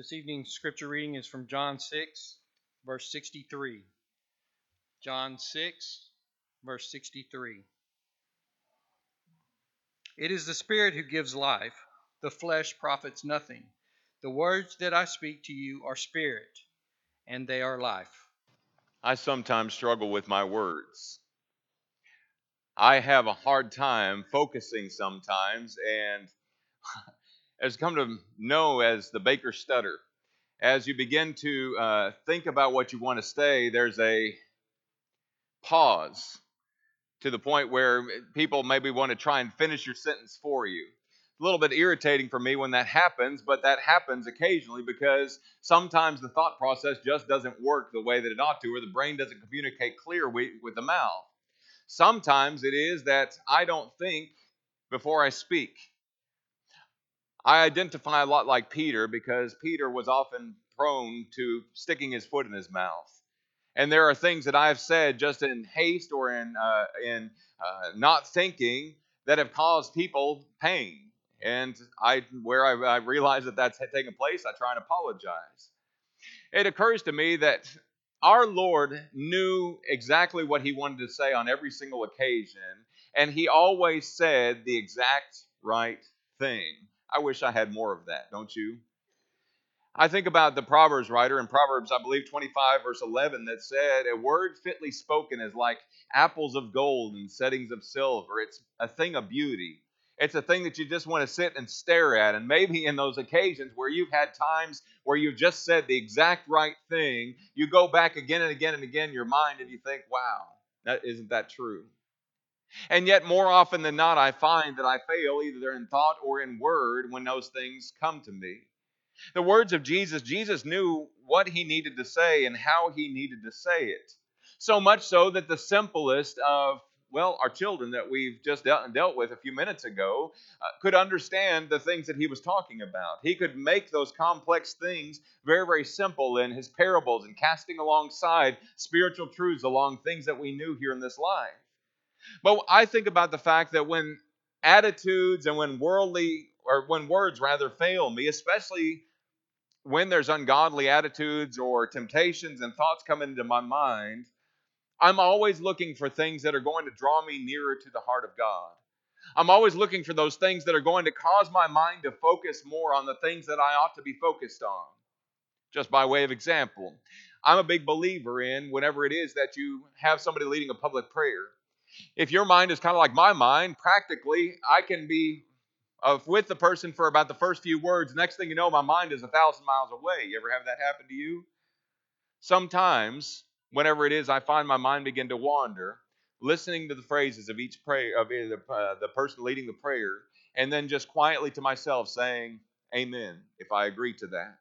This evening's scripture reading is from John 6, verse 63. John 6, verse 63. It is the Spirit who gives life. The flesh profits nothing. The words that I speak to you are spirit, and they are life. I sometimes struggle with my words. I have a hard time focusing sometimes, and as come to know as the baker stutter. As you begin to think about what you want to say, there's a pause to the point where people maybe want to try and finish your sentence for you. A little bit irritating for me when that happens, but that happens occasionally because sometimes the thought process just doesn't work the way that it ought to, or the brain doesn't communicate clear with the mouth. Sometimes it is that I don't think before I speak. I identify a lot like Peter because Peter was often prone to sticking his foot in his mouth. And there are things that I've said just in haste or in not thinking that have caused people pain. And I realize that that's taken place, I try and apologize. It occurs to me that our Lord knew exactly what he wanted to say on every single occasion, and he always said the exact right thing. I wish I had more of that, don't you? I think about the Proverbs writer in Proverbs, I believe 25 verse 11, that said, a word fitly spoken is like apples of gold and settings of silver. It's a thing of beauty. It's a thing that you just want to sit and stare at. And maybe in those occasions where you've had times where you've just said the exact right thing, you go back again and again and again in your mind and you think, wow, isn't that true? And yet more often than not, I find that I fail either in thought or in word when those things come to me. The words of Jesus knew what he needed to say and how he needed to say it. So much so that the simplest of, our children that we've just dealt with a few minutes ago could understand the things that he was talking about. He could make those complex things very, very simple in his parables and casting alongside spiritual truths along things that we knew here in this life. But I think about the fact that when attitudes and when words rather fail me, especially when there's ungodly attitudes or temptations and thoughts come into my mind, I'm always looking for things that are going to draw me nearer to the heart of God. I'm always looking for those things that are going to cause my mind to focus more on the things that I ought to be focused on. Just by way of example, I'm a big believer in whenever it is that you have somebody leading a public prayer. If your mind is kind of like my mind, practically, I can be with the person for about the first few words. Next thing you know, my mind is 1,000 miles away. You ever have that happen to you? Sometimes, whenever it is, I find my mind begin to wander, listening to the phrases of each prayer of the person leading the prayer, and then just quietly to myself saying, "Amen," if I agree to that,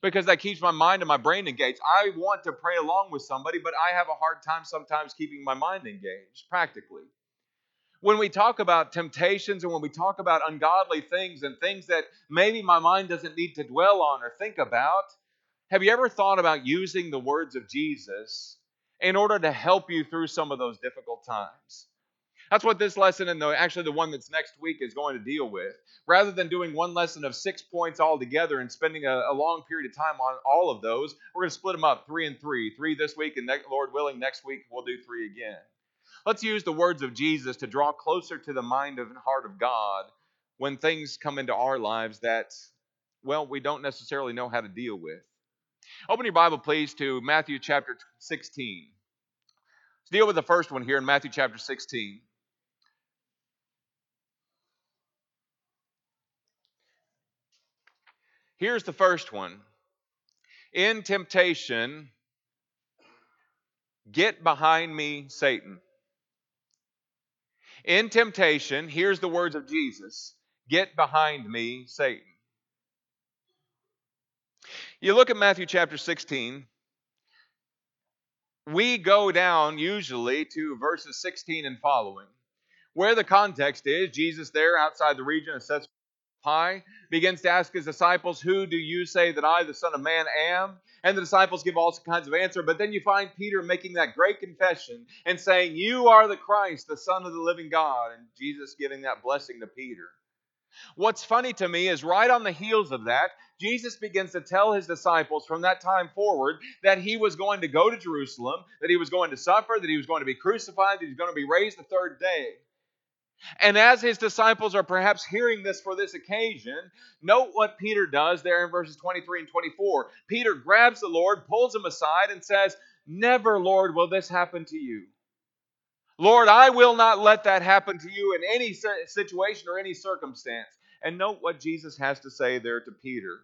because that keeps my mind and my brain engaged. I want to pray along with somebody, but I have a hard time sometimes keeping my mind engaged, practically. When we talk about temptations and when we talk about ungodly things and things that maybe my mind doesn't need to dwell on or think about, have you ever thought about using the words of Jesus in order to help you through some of those difficult times? That's what this lesson, and the one that's next week, is going to deal with. Rather than doing one lesson of 6 points all together and spending a long period of time on all of those, we're going to split them up 3 and 3. 3 this week, and Lord willing, next week we'll do 3 again. Let's use the words of Jesus to draw closer to the mind and heart of God when things come into our lives that, we don't necessarily know how to deal with. Open your Bible, please, to Matthew chapter 16. Let's deal with the first one here in Matthew chapter 16. Here's the first one. In temptation, get behind me, Satan. In temptation, here's the words of Jesus. Get behind me, Satan. You look at Matthew chapter 16. We go down usually to verses 16 and following, where the context is Jesus there outside the region of Caesarea Philippi begins to ask his disciples, "Who do you say that I, the Son of Man, am?" And the disciples give all kinds of answers, but then you find Peter making that great confession and saying, "You are the Christ, the Son of the living God," and Jesus giving that blessing to Peter. What's funny to me is right on the heels of that, Jesus begins to tell his disciples from that time forward that he was going to go to Jerusalem, that he was going to suffer, that he was going to be crucified, that he was going to be raised the third day. And as his disciples are perhaps hearing this for this occasion, note what Peter does there in verses 23 and 24. Peter grabs the Lord, pulls him aside, and says, "Never, Lord, will this happen to you. Lord, I will not let that happen to you in any situation or any circumstance." And note what Jesus has to say there to Peter.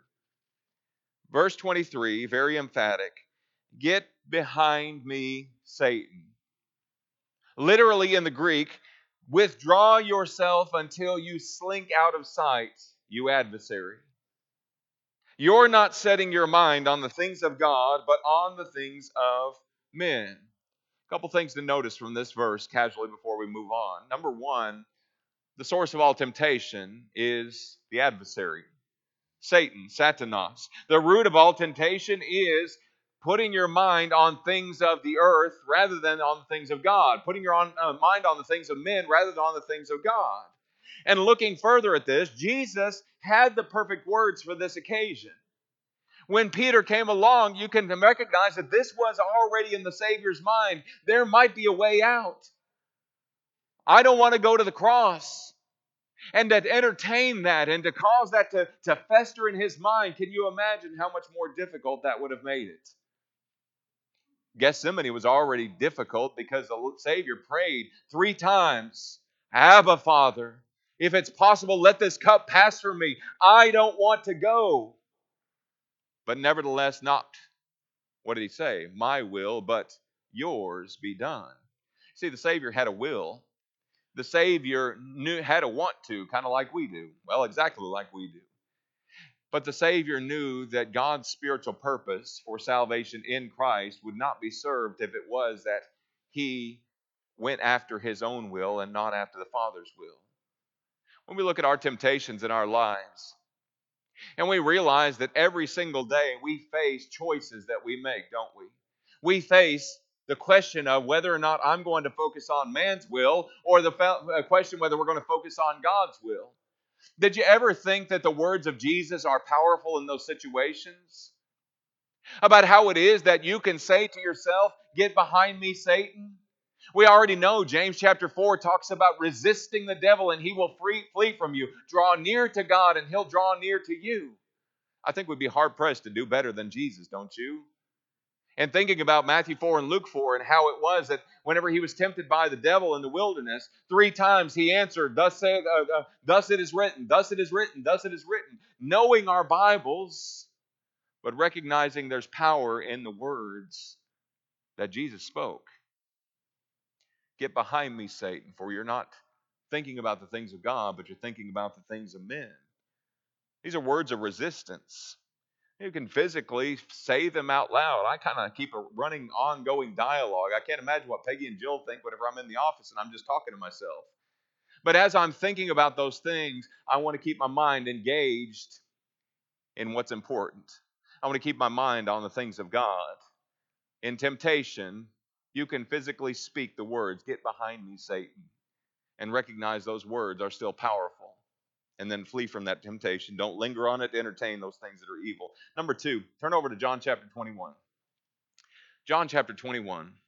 Verse 23, very emphatic. "Get behind me, Satan." Literally in the Greek, "Withdraw yourself until you slink out of sight, you adversary. You're not setting your mind on the things of God, but on the things of men." A couple things to notice from this verse casually before we move on. Number one, the source of all temptation is the adversary, Satan, Satanas. The root of all temptation is putting your mind on things of the earth rather than on the things of God. Putting your mind on the things of men rather than on the things of God. And looking further at this, Jesus had the perfect words for this occasion. When Peter came along, you can recognize that this was already in the Savior's mind. There might be a way out. I don't want to go to the cross. And to entertain that and to cause that to fester in his mind, can you imagine how much more difficult that would have made it? Gethsemane was already difficult because the Savior prayed 3 times, "Abba, Father, if it's possible, let this cup pass from me. I don't want to go." But nevertheless, not, what did he say? "My will, but yours be done." See, the Savior had a will. The Savior knew how to want to, kind of like we do. Well, exactly like we do. But the Savior knew that God's spiritual purpose for salvation in Christ would not be served if it was that he went after his own will and not after the Father's will. When we look at our temptations in our lives, and we realize that every single day we face choices that we make, don't we? We face the question of whether or not I'm going to focus on man's will, or the question whether we're going to focus on God's will. Did you ever think that the words of Jesus are powerful in those situations? About how it is that you can say to yourself, "Get behind me, Satan." We already know James chapter 4 talks about resisting the devil and he will flee from you. Draw near to God and he'll draw near to you. I think we'd be hard-pressed to do better than Jesus, don't you? And thinking about Matthew 4 and Luke 4 and how it was that whenever he was tempted by the devil in the wilderness, 3 times he answered, "Thus it is written, thus it is written, thus it is written." Knowing our Bibles, but recognizing there's power in the words that Jesus spoke. "Get behind me, Satan, for you're not thinking about the things of God, but you're thinking about the things of men." These are words of resistance. You can physically say them out loud. I kind of keep a running, ongoing dialogue. I can't imagine what Peggy and Jill think whenever I'm in the office and I'm just talking to myself. But as I'm thinking about those things, I want to keep my mind engaged in what's important. I want to keep my mind on the things of God. In temptation, you can physically speak the words, "Get behind me, Satan," and recognize those words are still powerful. And then flee from that temptation. Don't linger on it. Entertain those things that are evil. Number 2, turn over to John chapter 21. John chapter 21.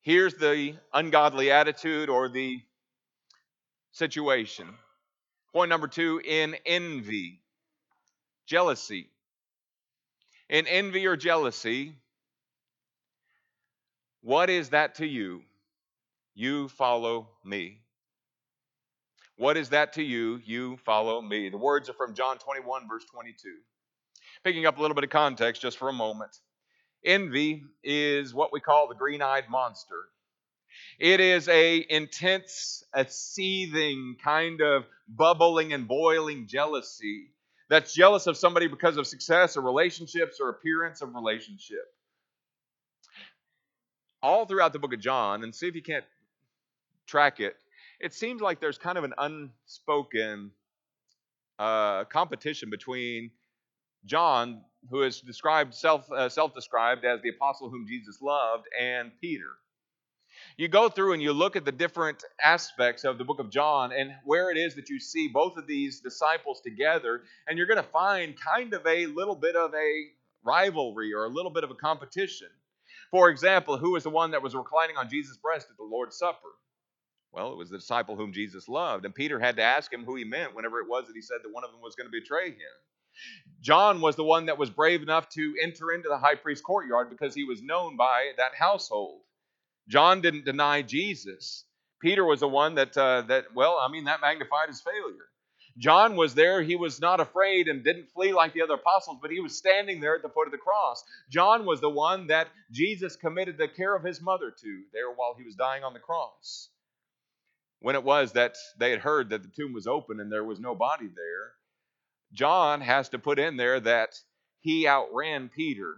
Here's the ungodly attitude or the situation. Point number 2, in envy, jealousy. In envy or jealousy, what is that to you? You follow me. What is that to you? You follow me. The words are from John 21, verse 22. Picking up a little bit of context just for a moment. Envy is what we call the green-eyed monster. It is an intense, a seething kind of bubbling and boiling jealousy that's jealous of somebody because of success or relationships or appearance of relationship. All throughout the book of John, and see if you can't track it, it seems like there's kind of an unspoken competition between John, who is described self-described as the apostle whom Jesus loved, and Peter. You go through and you look at the different aspects of the book of John and where it is that you see both of these disciples together, and you're going to find kind of a little bit of a rivalry or a little bit of a competition. For example, who was the one that was reclining on Jesus' breast at the Lord's Supper? Well, it was the disciple whom Jesus loved, and Peter had to ask him who he meant whenever it was that he said that one of them was going to betray him. John was the one that was brave enough to enter into the high priest's courtyard because he was known by that household. John didn't deny Jesus. Peter was the one that magnified his failure. John was there. He was not afraid and didn't flee like the other apostles, but he was standing there at the foot of the cross. John was the one that Jesus committed the care of his mother to there while he was dying on the cross. When it was that they had heard that the tomb was open and there was no body there, John has to put in there that he outran Peter.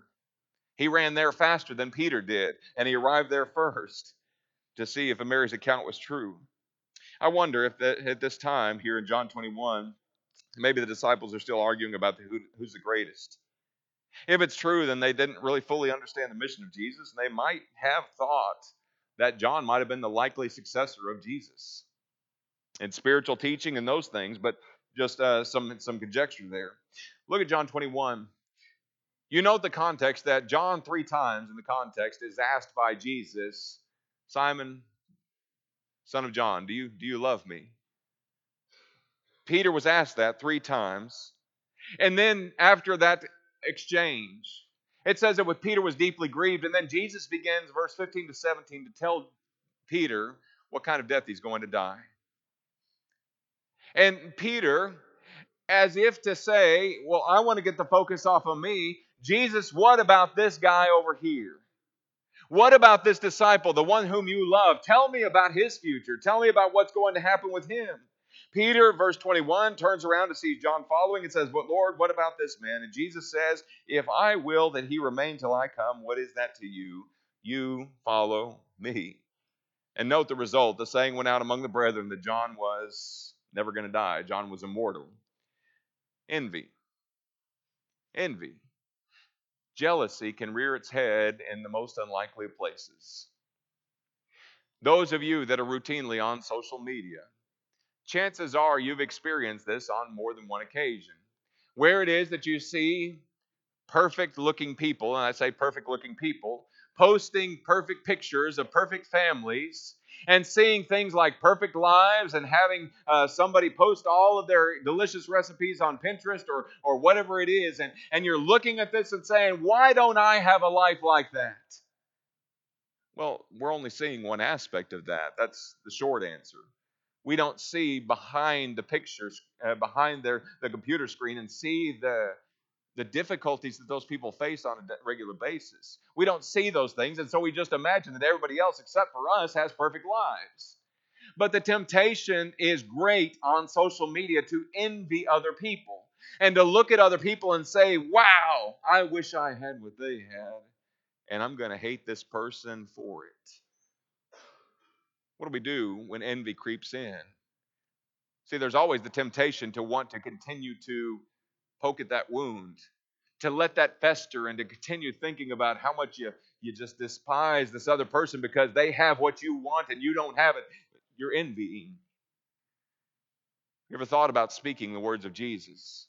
He ran there faster than Peter did, and he arrived there first to see if Mary's account was true. I wonder if at this time here in John 21, maybe the disciples are still arguing about who's the greatest. If it's true, then they didn't really fully understand the mission of Jesus, and they might have thought that John might have been the likely successor of Jesus in spiritual teaching and those things, but just some conjecture there. Look at John 21. You note the context that John three times in the context is asked by Jesus, Simon, son of John, do you love me? Peter was asked that three times. And then after that exchange, it says that Peter was deeply grieved. And then Jesus begins, verse 15 to 17, to tell Peter what kind of death he's going to die. And Peter, as if to say, well, I want to get the focus off of me. Jesus, what about this guy over here? What about this disciple, the one whom you love? Tell me about his future. Tell me about what's going to happen with him. Peter, verse 21, turns around to see John following and says, but Lord, what about this man? And Jesus says, if I will that he remain till I come, what is that to you? You follow me. And note the result. The saying went out among the brethren that John was never going to die. John was immortal. Envy. Jealousy can rear its head in the most unlikely of places. Those of you that are routinely on social media, chances are you've experienced this on more than one occasion, where it is that you see perfect-looking people, and I say perfect-looking people, posting perfect pictures of perfect families and seeing things like perfect lives and having somebody post all of their delicious recipes on Pinterest or whatever it is. And you're looking at this and saying, why don't I have a life like that? Well, we're only seeing one aspect of that. That's the short answer. We don't see behind the pictures, behind the computer screen and see the difficulties that those people face on a regular basis. We don't see those things, and so we just imagine that everybody else except for us has perfect lives. But the temptation is great on social media to envy other people and to look at other people and say, wow, I wish I had what they had, and I'm going to hate this person for it. What do we do when envy creeps in? See, there's always the temptation to want to continue to poke at that wound, to let that fester and to continue thinking about how much you just despise this other person because they have what you want and you don't have it. You're envying. You ever thought about speaking the words of Jesus?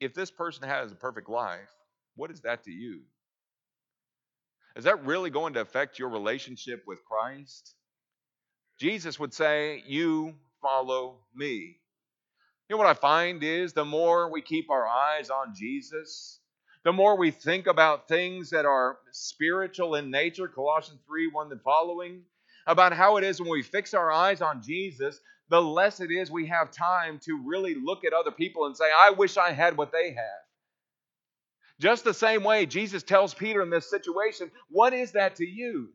If this person has a perfect life, what is that to you? Is that really going to affect your relationship with Christ? Jesus would say, you follow me. You know what I find is the more we keep our eyes on Jesus, the more we think about things that are spiritual in nature, Colossians 3, 1 and following, about how it is when we fix our eyes on Jesus, the less it is we have time to really look at other people and say, I wish I had what they have. Just the same way Jesus tells Peter in this situation, what is that to you?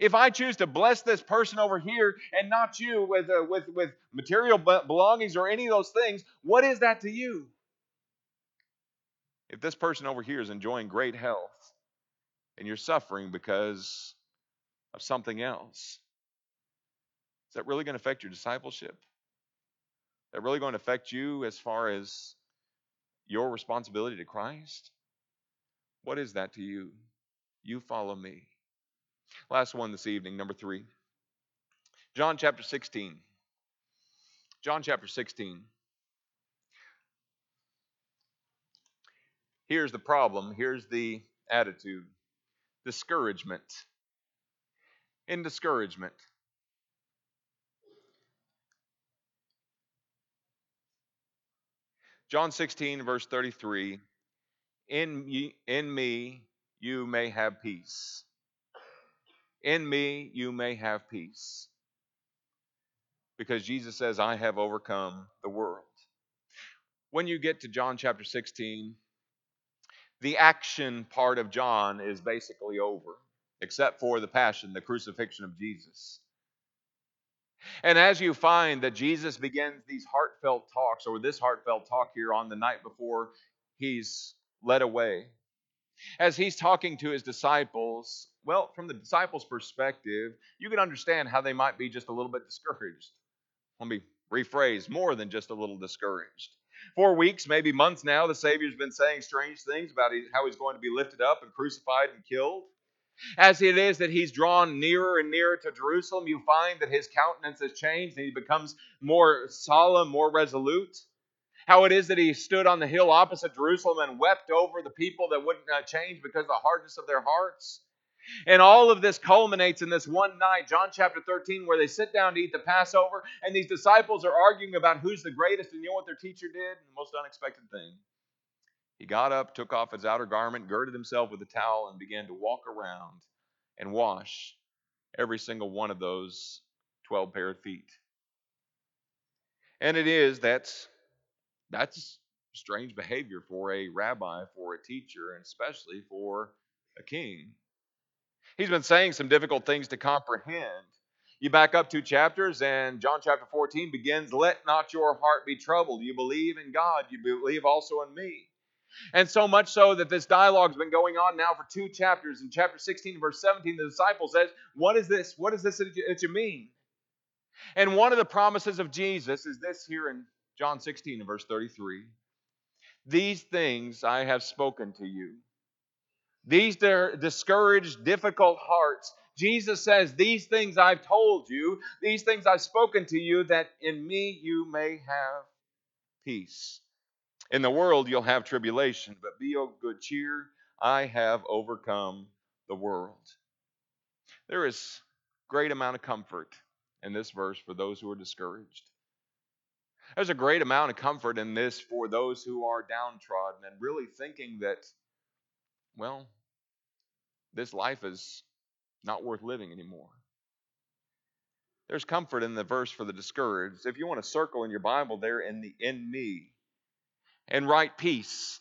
If I choose to bless this person over here and not you with material belongings or any of those things, what is that to you? If this person over here is enjoying great health and you're suffering because of something else, is that really going to affect your discipleship? Is that really going to affect you as far as your responsibility to Christ? What is that to you? You follow me. Last one this evening, number 3. John chapter 16. John chapter 16. Here's the problem. Here's the attitude. Discouragement. In discouragement. John 16, verse 33. In me you may have peace. In me you may have peace. Because Jesus says, I have overcome the world. When you get to John chapter 16, the action part of John is basically over, except for the passion, the crucifixion of Jesus. And as you find that Jesus begins these heartfelt talks, or this heartfelt talk here on the night before he's led away, as he's talking to his disciples, well, from the disciples' perspective, you can understand how they might be just a little bit discouraged. Let me rephrase, more than just a little discouraged. For weeks, maybe months now, the Savior's been saying strange things about how he's going to be lifted up and crucified and killed. As it is that he's drawn nearer and nearer to Jerusalem, you find that his countenance has changed and he becomes more solemn, more resolute. How it is that he stood on the hill opposite Jerusalem and wept over the people that wouldn't change because of the hardness of their hearts. And all of this culminates in this one night, John chapter 13, where they sit down to eat the Passover, and these disciples are arguing about who's the greatest, and you know what their teacher did? The most unexpected thing. He got up, took off his outer garment, girded himself with a towel, and began to walk around and wash every single one of those 12 pair of feet. And it is that's strange behavior for a rabbi, for a teacher, and especially for a king. He's been saying some difficult things to comprehend. You back up 2 chapters and John chapter 14 begins, let not your heart be troubled. You believe in God, you believe also in me. And so much so that this dialogue has been going on now for 2 chapters. In chapter 16, verse 17, the disciple says, what is this? What is this that you mean? And one of the promises of Jesus is this here in John 16, verse 33. These things I have spoken to you. These discouraged, difficult hearts. Jesus says, these things I've told you, these things I've spoken to you, that in me you may have peace. In the world you'll have tribulation, but be of good cheer, I have overcome the world. There is great amount of comfort in this verse for those who are discouraged. There's a great amount of comfort in this for those who are downtrodden and really thinking that, well, this life is not worth living anymore. There's comfort in the verse for the discouraged. If you want to circle in your Bible there in me and write peace.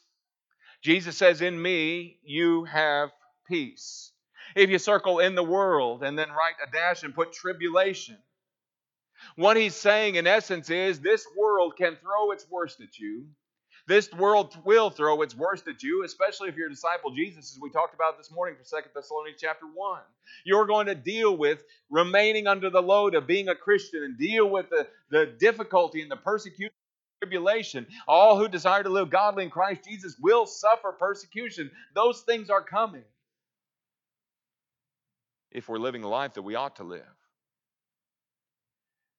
Jesus says, in me you have peace. If you circle in the world and then write a dash and put tribulation. What he's saying in essence is this world can throw its worst at you. This world will throw its worst at you, especially if you're a disciple of Jesus, as we talked about this morning for 2 Thessalonians chapter 1. You're going to deal with remaining under the load of being a Christian and deal with the difficulty and the persecution and tribulation. All who desire to live godly in Christ Jesus will suffer persecution. Those things are coming if we're living the life that we ought to live.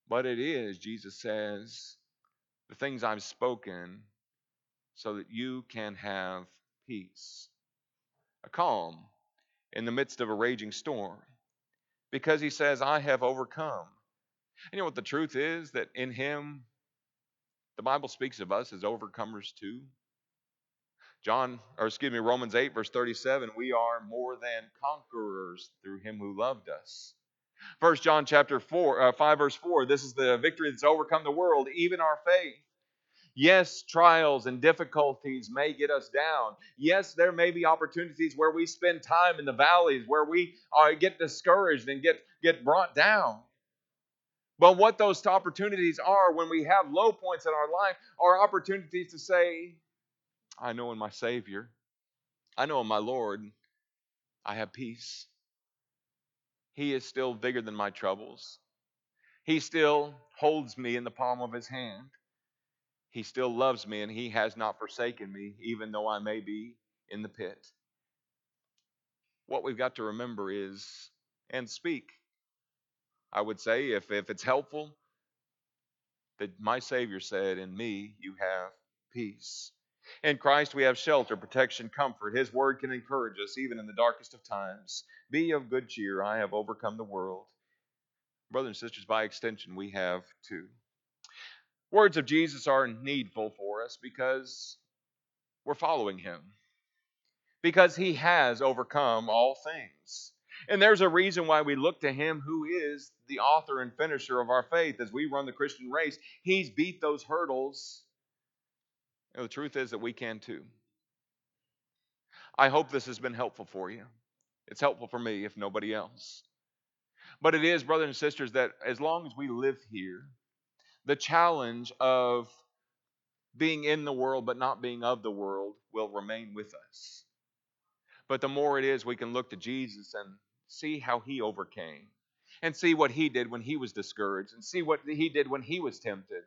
But it is, Jesus says, the things I've spoken so that you can have peace, a calm in the midst of a raging storm, because he says, I have overcome. And you know what the truth is? That in him, the Bible speaks of us as overcomers too. Romans 8, verse 37, we are more than conquerors through him who loved us. 1 John chapter 5, verse 4, this is the victory that's overcome the world, even our faith. Yes, trials and difficulties may get us down. Yes, there may be opportunities where we spend time in the valleys, where we get discouraged and get brought down. But what those opportunities are when we have low points in our life are opportunities to say, I know in my Savior, I know in my Lord, I have peace. He is still bigger than my troubles. He still holds me in the palm of his hand. He still loves me and he has not forsaken me, even though I may be in the pit. What we've got to remember is and speak. I would say, if it's helpful, that my Savior said, in me you have peace. In Christ we have shelter, protection, comfort. His word can encourage us even in the darkest of times. Be of good cheer, I have overcome the world. Brothers and sisters, by extension, we have too. Words of Jesus are needful for us because we're following him, because he has overcome all things. And there's a reason why we look to him who is the author and finisher of our faith. As we run the Christian race, he's beat those hurdles. And the truth is that we can too. I hope this has been helpful for you. It's helpful for me, if nobody else. But it is, brothers and sisters, that as long as we live here, the challenge of being in the world but not being of the world will remain with us. But the more it is, we can look to Jesus and see how he overcame, and see what he did when he was discouraged, and see what he did when he was tempted.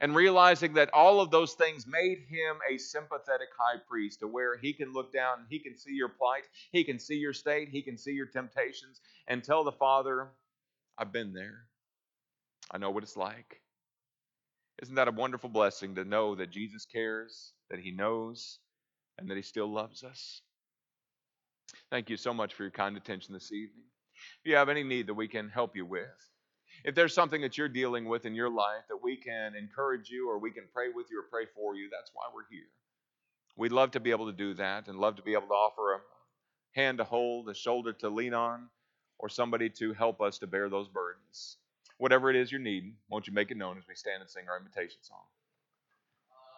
And realizing that all of those things made him a sympathetic high priest, to where he can look down and he can see your plight, he can see your state, he can see your temptations, and tell the Father, I've been there. I know what it's like. Isn't that a wonderful blessing to know that Jesus cares, that he knows, and that he still loves us? Thank you so much for your kind attention this evening. If you have any need that we can help you with, if there's something that you're dealing with in your life that we can encourage you or we can pray with you or pray for you, that's why we're here. We'd love to be able to do that and love to be able to offer a hand to hold, a shoulder to lean on, or somebody to help us to bear those burdens. Whatever it is you're needing, won't you make it known as we stand and sing our invitation song.